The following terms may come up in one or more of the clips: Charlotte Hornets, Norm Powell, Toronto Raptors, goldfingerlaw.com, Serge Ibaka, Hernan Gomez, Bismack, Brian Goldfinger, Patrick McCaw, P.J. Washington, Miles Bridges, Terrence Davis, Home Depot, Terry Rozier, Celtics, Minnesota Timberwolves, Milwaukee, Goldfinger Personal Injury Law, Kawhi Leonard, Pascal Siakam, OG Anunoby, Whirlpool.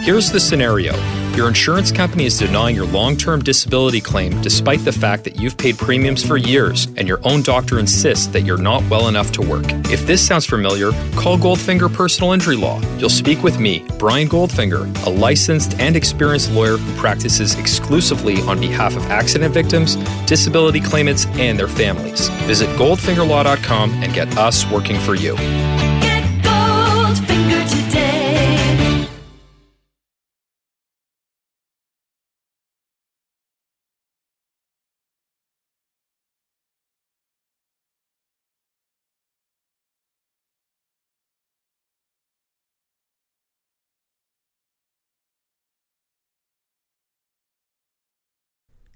Here's the scenario. Your insurance company is denying your long-term disability claim despite the fact that you've paid premiums for years and your own doctor insists that you're not well enough to work. If this sounds familiar, call Goldfinger Personal Injury Law. You'll speak with me, Brian Goldfinger, a licensed and experienced lawyer who practices exclusively on behalf of accident victims, disability claimants, and their families. Visit goldfingerlaw.com and get us working for you. Get Goldfinger today.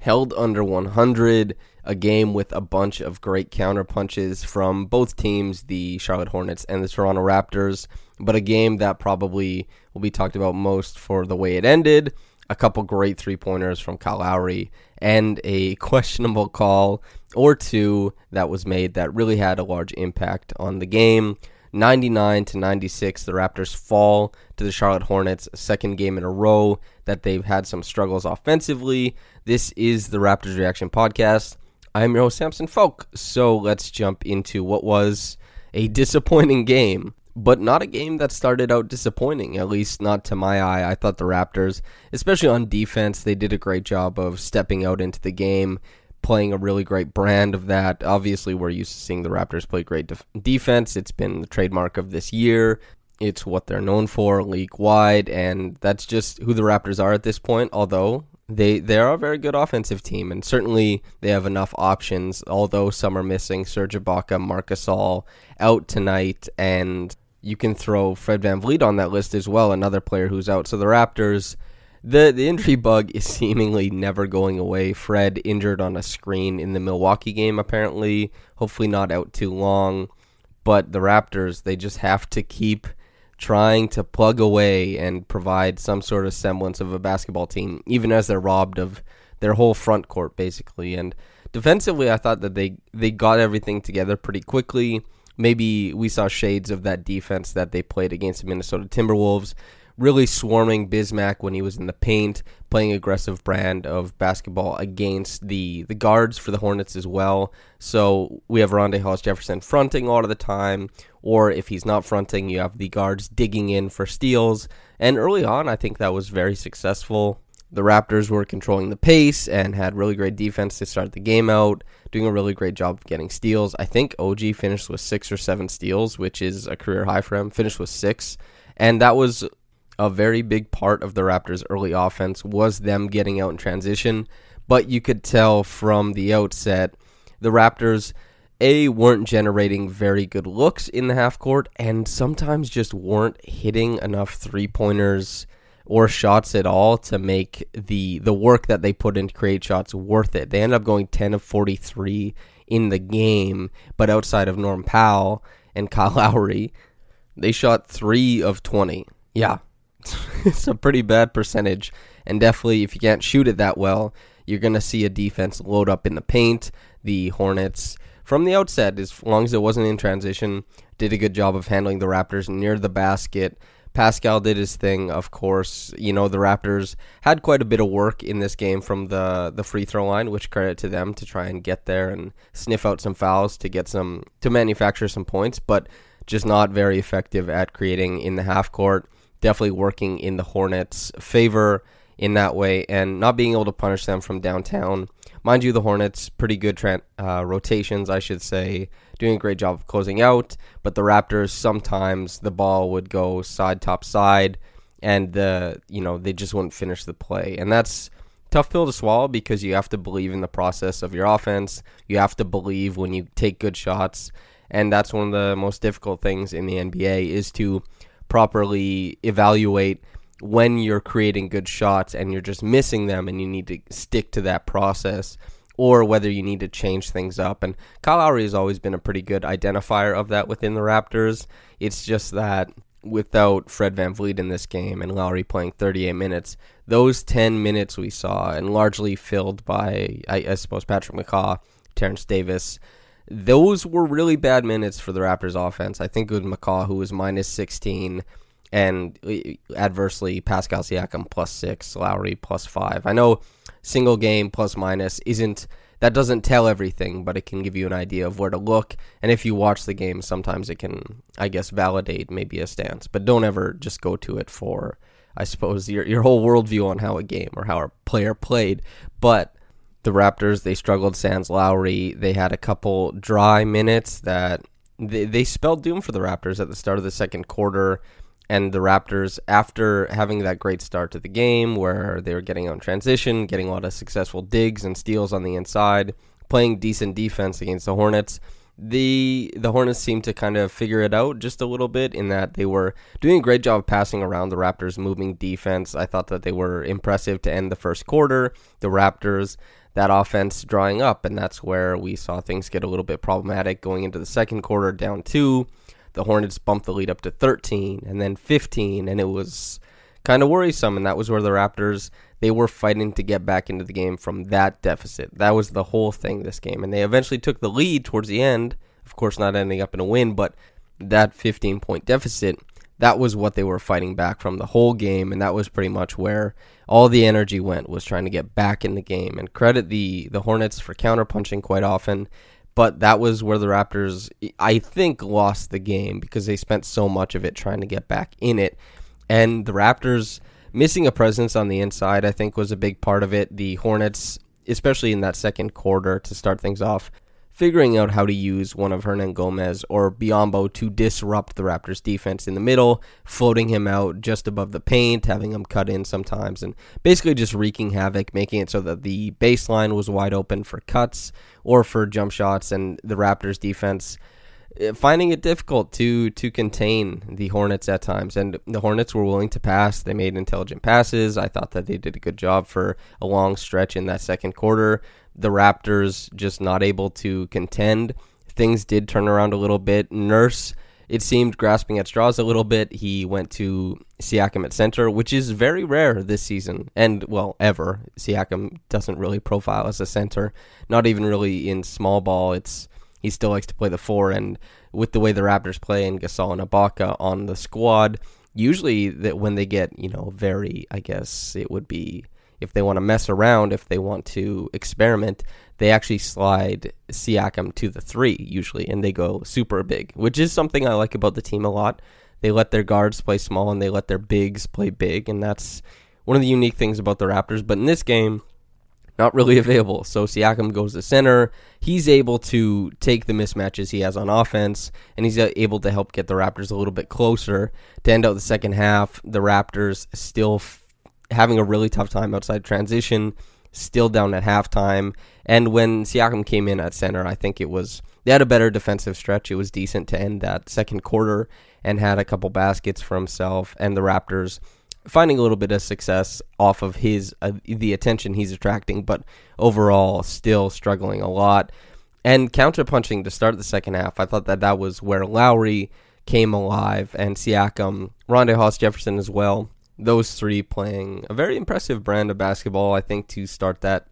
Held under 100, a game with a bunch of great counterpunches from both teams, the Charlotte Hornets and the Toronto Raptors, but a game that probably will be talked about most for the way it ended. A couple great three-pointers from Kyle Lowry and a questionable call or two that was made that really had a large impact on the game. 99-96, the Raptors fall to the Charlotte Hornets, second game in a row that they've had some struggles offensively. This is the Raptors Reaction Podcast. I'm your host, Samson Folk. So let's jump into what was a disappointing game, but not a game that started out disappointing, at least not to my eye. I thought the Raptors, especially on defense, they did a great job of stepping out into the game, playing a really great brand of that. Obviously, we're used to seeing the Raptors play great defense. It's been the trademark of this year. It's what they're known for league-wide, and that's just who the Raptors are at this point, although they are a very good offensive team, and certainly they have enough options, although some are missing. Serge Ibaka, Marc Gasol out tonight, and you can throw Fred Van Vleet on that list as well, another player who's out. So the Raptors, the injury bug is seemingly never going away. Fred injured on a screen in the Milwaukee game, apparently. Hopefully not out too long. But the Raptors, they just have to keep trying to plug away and provide some sort of semblance of a basketball team, even as they're robbed of their whole front court, basically. And defensively, I thought that they got everything together pretty quickly. Maybe we saw shades of that defense that they played against the Minnesota Timberwolves, really swarming Bismack when he was in the paint, playing aggressive brand of basketball against the guards for the Hornets as well. So we have Rondae Hollis-Jefferson fronting a lot of the time, or if he's not fronting, you have the guards digging in for steals. And early on, I think that was very successful. The Raptors were controlling the pace and had really great defense to start the game out, doing a really great job of getting steals. I think OG finished with 6 or 7 steals, which is a career high for him, finished with 6. And that was a very big part of the Raptors' early offense, was them getting out in transition. But you could tell from the outset, the Raptors, A, weren't generating very good looks in the half court, and sometimes just weren't hitting enough three-pointers or shots at all to make the work that they put in to create shots worth it. They ended up going 10 of 43 in the game, but outside of Norm Powell and Kyle Lowry, they shot 3 of 20. Yeah. It's a pretty bad percentage, and definitely if you can't shoot it that well, you're going to see a defense load up in the paint. The Hornets, from the outset, as long as it wasn't in transition, did a good job of handling the Raptors near the basket. Pascal did his thing, of course. You know, the Raptors had quite a bit of work in this game from the free throw line, which credit to them to try and get there and sniff out some fouls to manufacture some points, but just not very effective at creating in the half court. Definitely working in the Hornets' favor in that way and not being able to punish them from downtown. Mind you, the Hornets, pretty good rotations, I should say, doing a great job of closing out, but the Raptors, sometimes the ball would go side top side and they just wouldn't finish the play. And that's a tough pill to swallow because you have to believe in the process of your offense. You have to believe when you take good shots, and that's one of the most difficult things in the NBA is to properly evaluate when you're creating good shots and you're just missing them and you need to stick to that process, or whether you need to change things up. And Kyle Lowry has always been a pretty good identifier of that within the Raptors. It's just that without Fred Van Vleet in this game and Lowry playing 38 minutes, those 10 minutes we saw, and largely filled by, I suppose, Patrick McCaw, Terrence Davis, those were really bad minutes for the Raptors offense. I think it was McCaw who was minus 16, and adversely Pascal Siakam plus 6, Lowry plus 5. I know single game plus minus doesn't tell everything, but it can give you an idea of where to look, and if you watch the game, sometimes it can, I guess, validate maybe a stance, but don't ever just go to it for, I suppose, your whole worldview on how a game or how a player played. But the Raptors, they struggled sans Lowry. They had a couple dry minutes that they spelled doom for the Raptors at the start of the second quarter. And the Raptors, after having that great start to the game where they were getting on transition, getting a lot of successful digs and steals on the inside, playing decent defense against the Hornets, the Hornets seemed to kind of figure it out just a little bit in that they were doing a great job of passing around the Raptors, moving defense. I thought that they were impressive to end the first quarter. The Raptors, that offense drying up, and that's where we saw things get a little bit problematic going into the second quarter, down 2. The Hornets bumped the lead up to 13 and then 15, and it was kind of worrisome, and that was where the Raptors, they were fighting to get back into the game from that deficit. That was the whole thing this game, and they eventually took the lead towards the end, of course not ending up in a win, but that 15-point deficit, that was what they were fighting back from the whole game, and that was pretty much where all the energy went, was trying to get back in the game. And credit the Hornets for counterpunching quite often. But that was where the Raptors, I think, lost the game because they spent so much of it trying to get back in it. And the Raptors missing a presence on the inside, I think, was a big part of it. The Hornets, especially in that second quarter to start things off, figuring out how to use one of Hernan Gomez or Biyombo to disrupt the Raptors' defense in the middle, floating him out just above the paint, having him cut in sometimes, and basically just wreaking havoc, making it so that the baseline was wide open for cuts or for jump shots, and the Raptors' defense finding it difficult to contain the Hornets at times. And the Hornets were willing to pass. They made intelligent passes. I thought that they did a good job for a long stretch in that second quarter. The Raptors just not able to contend. Things did turn around a little bit. Nurse, it seemed, grasping at straws a little bit. He went to Siakam at center, which is very rare this season, and, well, ever. Siakam doesn't really profile as a center, not even really in small ball. He still likes to play the 4, and with the way the Raptors play and Gasol and Ibaka on the squad, usually that when they get, very, I guess it would be, if they want to mess around, if they want to experiment, they actually slide Siakam to the 3 usually, and they go super big, which is something I like about the team a lot. They let their guards play small, and they let their bigs play big, and that's one of the unique things about the Raptors. But in this game, not really available. So Siakam goes to center. He's able to take the mismatches he has on offense, and he's able to help get the Raptors a little bit closer. To end out the second half, the Raptors still having a really tough time outside transition, still down at halftime. And when Siakam came in at center, I think it was, they had a better defensive stretch. It was decent to end that second quarter and had a couple baskets for himself, and the Raptors finding a little bit of success off of his the attention he's attracting, but overall still struggling a lot. And counterpunching to start the second half, I thought that was where Lowry came alive, and Siakam, Rondae Hollis-Jefferson as well, those three playing a very impressive brand of basketball, I think, to start that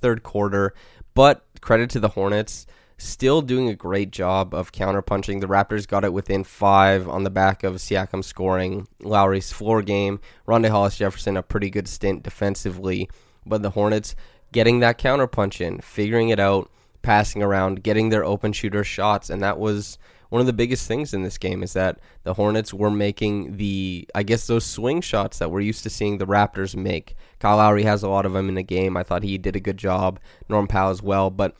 third quarter. But credit to the Hornets, still doing a great job of counterpunching. The Raptors got it within 5 on the back of Siakam scoring, Lowry's floor game, Rondae Hollis-Jefferson a pretty good stint defensively, but the Hornets getting that counterpunch in, figuring it out, passing around, getting their open shooter shots, and that was one of the biggest things in this game, is that the Hornets were making those swing shots that we're used to seeing the Raptors make. Kyle Lowry has a lot of them in the game. I thought he did a good job. Norm Powell as well, but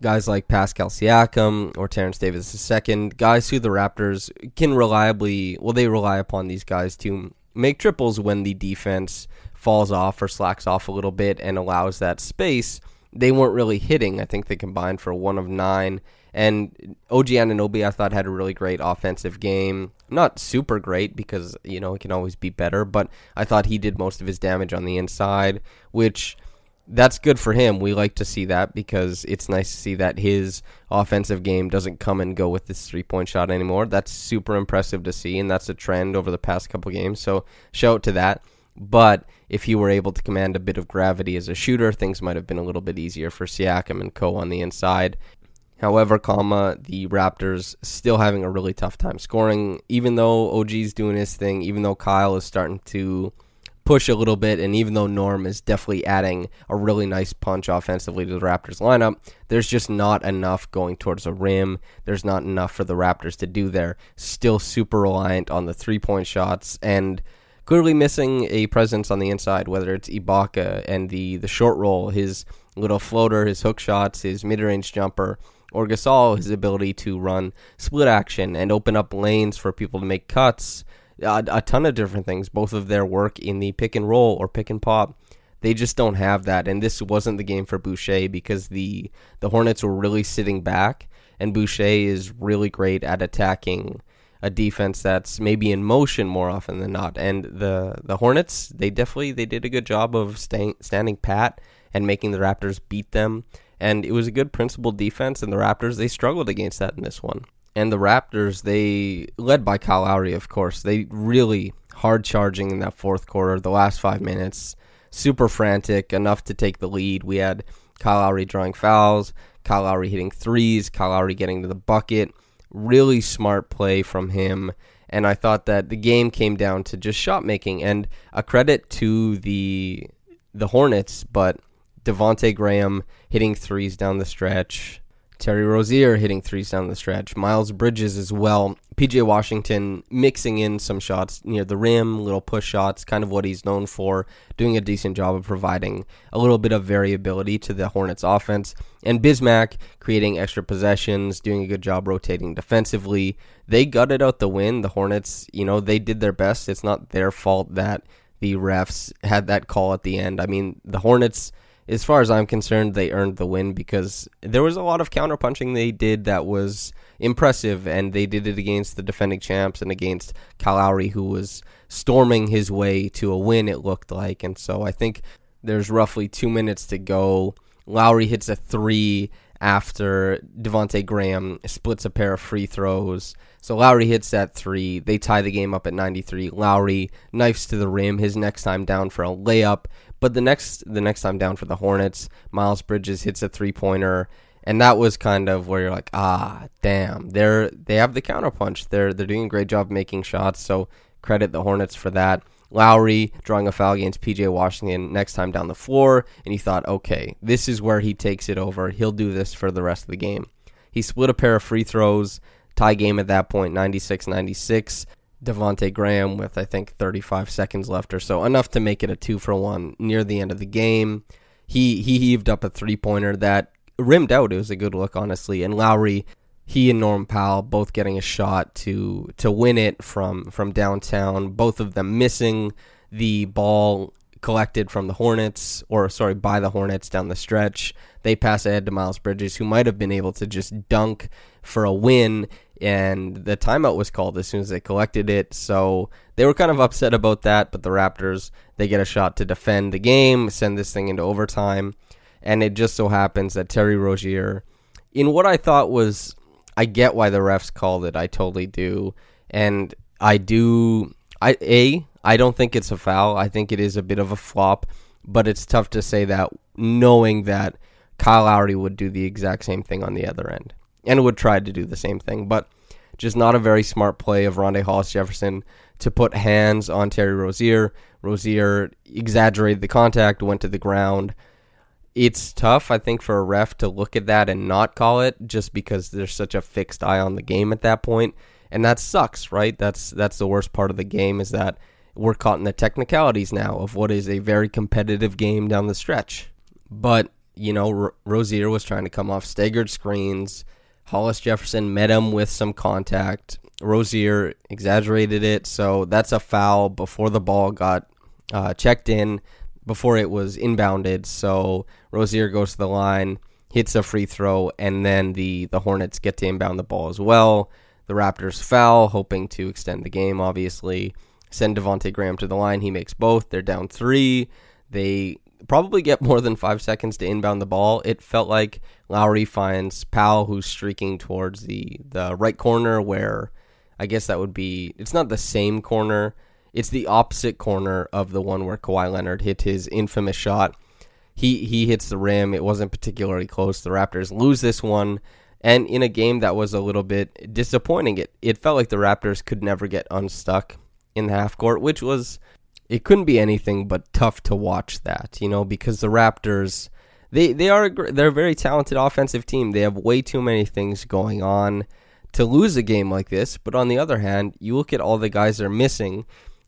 guys like Pascal Siakam or Terrence Davis II, guys who the Raptors can rely upon these guys to make triples when the defense falls off or slacks off a little bit and allows that space. They weren't really hitting. I think they combined for 1 of 9. And OG Anunoby, I thought, had a really great offensive game. Not super great because, it can always be better, but I thought he did most of his damage on the inside, which that's good for him. We like to see that because it's nice to see that his offensive game doesn't come and go with this three-point shot anymore. That's super impressive to see, and that's a trend over the past couple games, so shout out to that. But if he were able to command a bit of gravity as a shooter, things might have been a little bit easier for Siakam and co. on the inside. However, the Raptors still having a really tough time scoring, even though OG's doing his thing, even though Kyle is starting to push a little bit, and even though Norm is definitely adding a really nice punch offensively to the Raptors lineup, there's just not enough going towards the rim. There's not enough for the Raptors to do there. Still super reliant on the three-point shots, and clearly missing a presence on the inside, whether it's Ibaka and the short roll, his little floater, his hook shots, his mid-range jumper, or Gasol, his ability to run split action and open up lanes for people to make cuts, a ton of different things, both of their work in the pick and roll or pick and pop. They just don't have that, and this wasn't the game for Boucher because the Hornets were really sitting back, and Boucher is really great at attacking a defense that's maybe in motion more often than not, and the Hornets, they did a good job of standing pat and making the Raptors beat them. And it was a good principled defense, and the Raptors, they struggled against that in this one. And the Raptors, they, led by Kyle Lowry, of course, they really hard charging in that fourth quarter, the last 5 minutes, super frantic, enough to take the lead. We had Kyle Lowry drawing fouls, Kyle Lowry hitting threes, Kyle Lowry getting to the bucket, really smart play from him. And I thought that the game came down to just shot making, and a credit to the Hornets, but Devonte' Graham hitting threes down the stretch, Terry Rozier hitting threes down the stretch, Miles Bridges as well, P.J. Washington mixing in some shots near the rim, little push shots, kind of what he's known for, doing a decent job of providing a little bit of variability to the Hornets offense, and Bismack creating extra possessions, doing a good job rotating defensively. They gutted out the win. The Hornets, they did their best. It's not their fault that the refs had that call at the end. I mean, the Hornets, as far as I'm concerned, they earned the win because there was a lot of counterpunching they did that was impressive, and they did it against the defending champs and against Kyle Lowry, who was storming his way to a win, it looked like. And so I think there's roughly 2 minutes to go. Lowry hits a 3 after Devonte' Graham splits a pair of free throws. So Lowry hits that 3. They tie the game up at 93. Lowry knifes to the rim, his next time down for a layup. But the next time down for the Hornets, Miles Bridges hits a 3-pointer, and that was kind of where you're like, ah, damn, they have the counterpunch. They're doing a great job making shots, so credit the Hornets for that. Lowry drawing a foul against P.J. Washington next time down the floor, and you thought, okay, this is where he takes it over. He'll do this for the rest of the game. He split a pair of free throws, tie game at that point, 96-96. Devonte' Graham with, I think, 35 seconds left or so, enough to make it a 2-for-1 near the end of the game. He heaved up a 3-pointer that rimmed out. It was a good look, honestly. And Lowry, he and Norm Powell both getting a shot to win it from downtown, both of them missing. The ball collected from the Hornets, by the Hornets down the stretch. They pass ahead to Miles Bridges, who might have been able to just dunk for a win, and the timeout was called as soon as they collected it, so they were kind of upset about that, but the Raptors, they get a shot to defend the game, send this thing into overtime, and it just so happens that Terry Rozier, in what I thought was, I get why the refs called it, I totally do, and I do, I I don't think it's a foul. I think it is a bit of a flop, but it's tough to say that knowing that Kyle Lowry would do the exact same thing on the other end and would try to do the same thing, but just not a very smart play of Rondae Hollis-Jefferson to put hands on Terry Rozier. Rozier exaggerated the contact, went to the ground. It's tough, I think, for a ref to look at that and not call it just because there's such a fixed eye on the game at that point. And that sucks, right? That's the worst part of the game is that we're caught in the technicalities now of what is a very competitive game down the stretch. But, you know, Rozier was trying to come off staggered screens. Hollis-Jefferson met him with some contact. Rozier exaggerated it, so that's a foul before the ball got checked in, before it was inbounded. So Rozier goes to the line, hits a free throw, and then the Hornets get to inbound the ball as well. The Raptors foul, hoping to extend the game, obviously. Send Devonte' Graham to the line. He makes both. They're down 3. They probably get more than 5 seconds to inbound the ball. It felt like Lowry finds Powell, who's streaking towards the right corner, where I guess that would be, it's not the same corner, it's the opposite corner of the one where Kawhi Leonard hit his infamous shot. He hits the rim. It wasn't particularly close. The Raptors lose this one, and in a game that was a little bit disappointing, it felt like the Raptors could never get unstuck in the half court, which was, it couldn't be anything but tough to watch that, you know, because the Raptors, they're a very talented offensive team. They have way too many things going on to lose a game like this. But on the other hand, you look at all the guys they're missing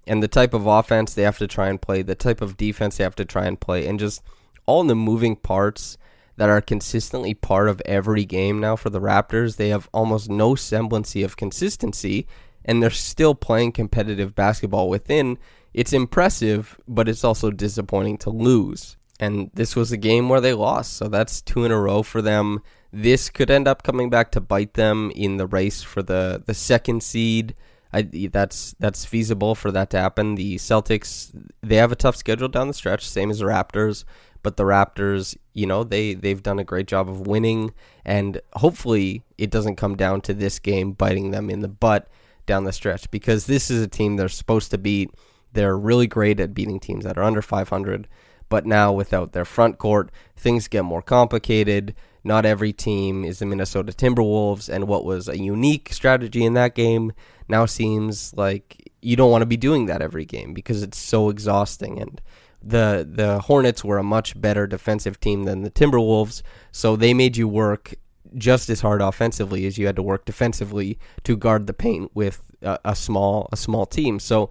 and the type of offense they have to try and play, the type of defense they have to try and play, and just all the moving parts that are consistently part of every game now for the Raptors. They have almost no semblance of consistency, and they're still playing competitive basketball within. It's impressive, but it's also disappointing to lose. And this was a game where they lost, so that's 2 in a row for them. This could end up coming back to bite them in the race for the second seed. That's feasible for that to happen. The Celtics, they have a tough schedule down the stretch, same as the Raptors. But the Raptors, you know, they've done a great job of winning, and hopefully it doesn't come down to this game biting them in the butt down the stretch, because this is a team they're supposed to beat. They're really great at beating teams that are under 500, but now without their front court, things get more complicated. Not every team is the Minnesota Timberwolves, and what was a unique strategy in that game now seems like you don't want to be doing that every game because it's so exhausting. And the Hornets were a much better defensive team than the Timberwolves, so they made you work just as hard offensively as you had to work defensively to guard the paint with a small team. So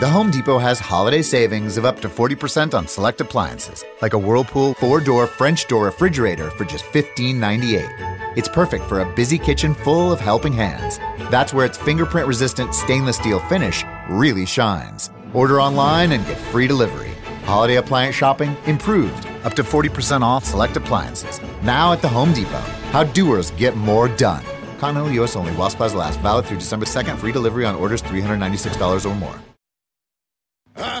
The Home Depot has holiday savings of up to 40% on select appliances, like a Whirlpool 4-door French door refrigerator for just $15.98. It's perfect for a busy kitchen full of helping hands. That's where its fingerprint-resistant stainless steel finish really shines. Order online and get free delivery. Holiday appliance shopping improved, up to 40% off select appliances. Now at the Home Depot, how doers get more done. Continental U.S. only, while supplies last. Valid through December 2nd. Free delivery on orders $396 or more. I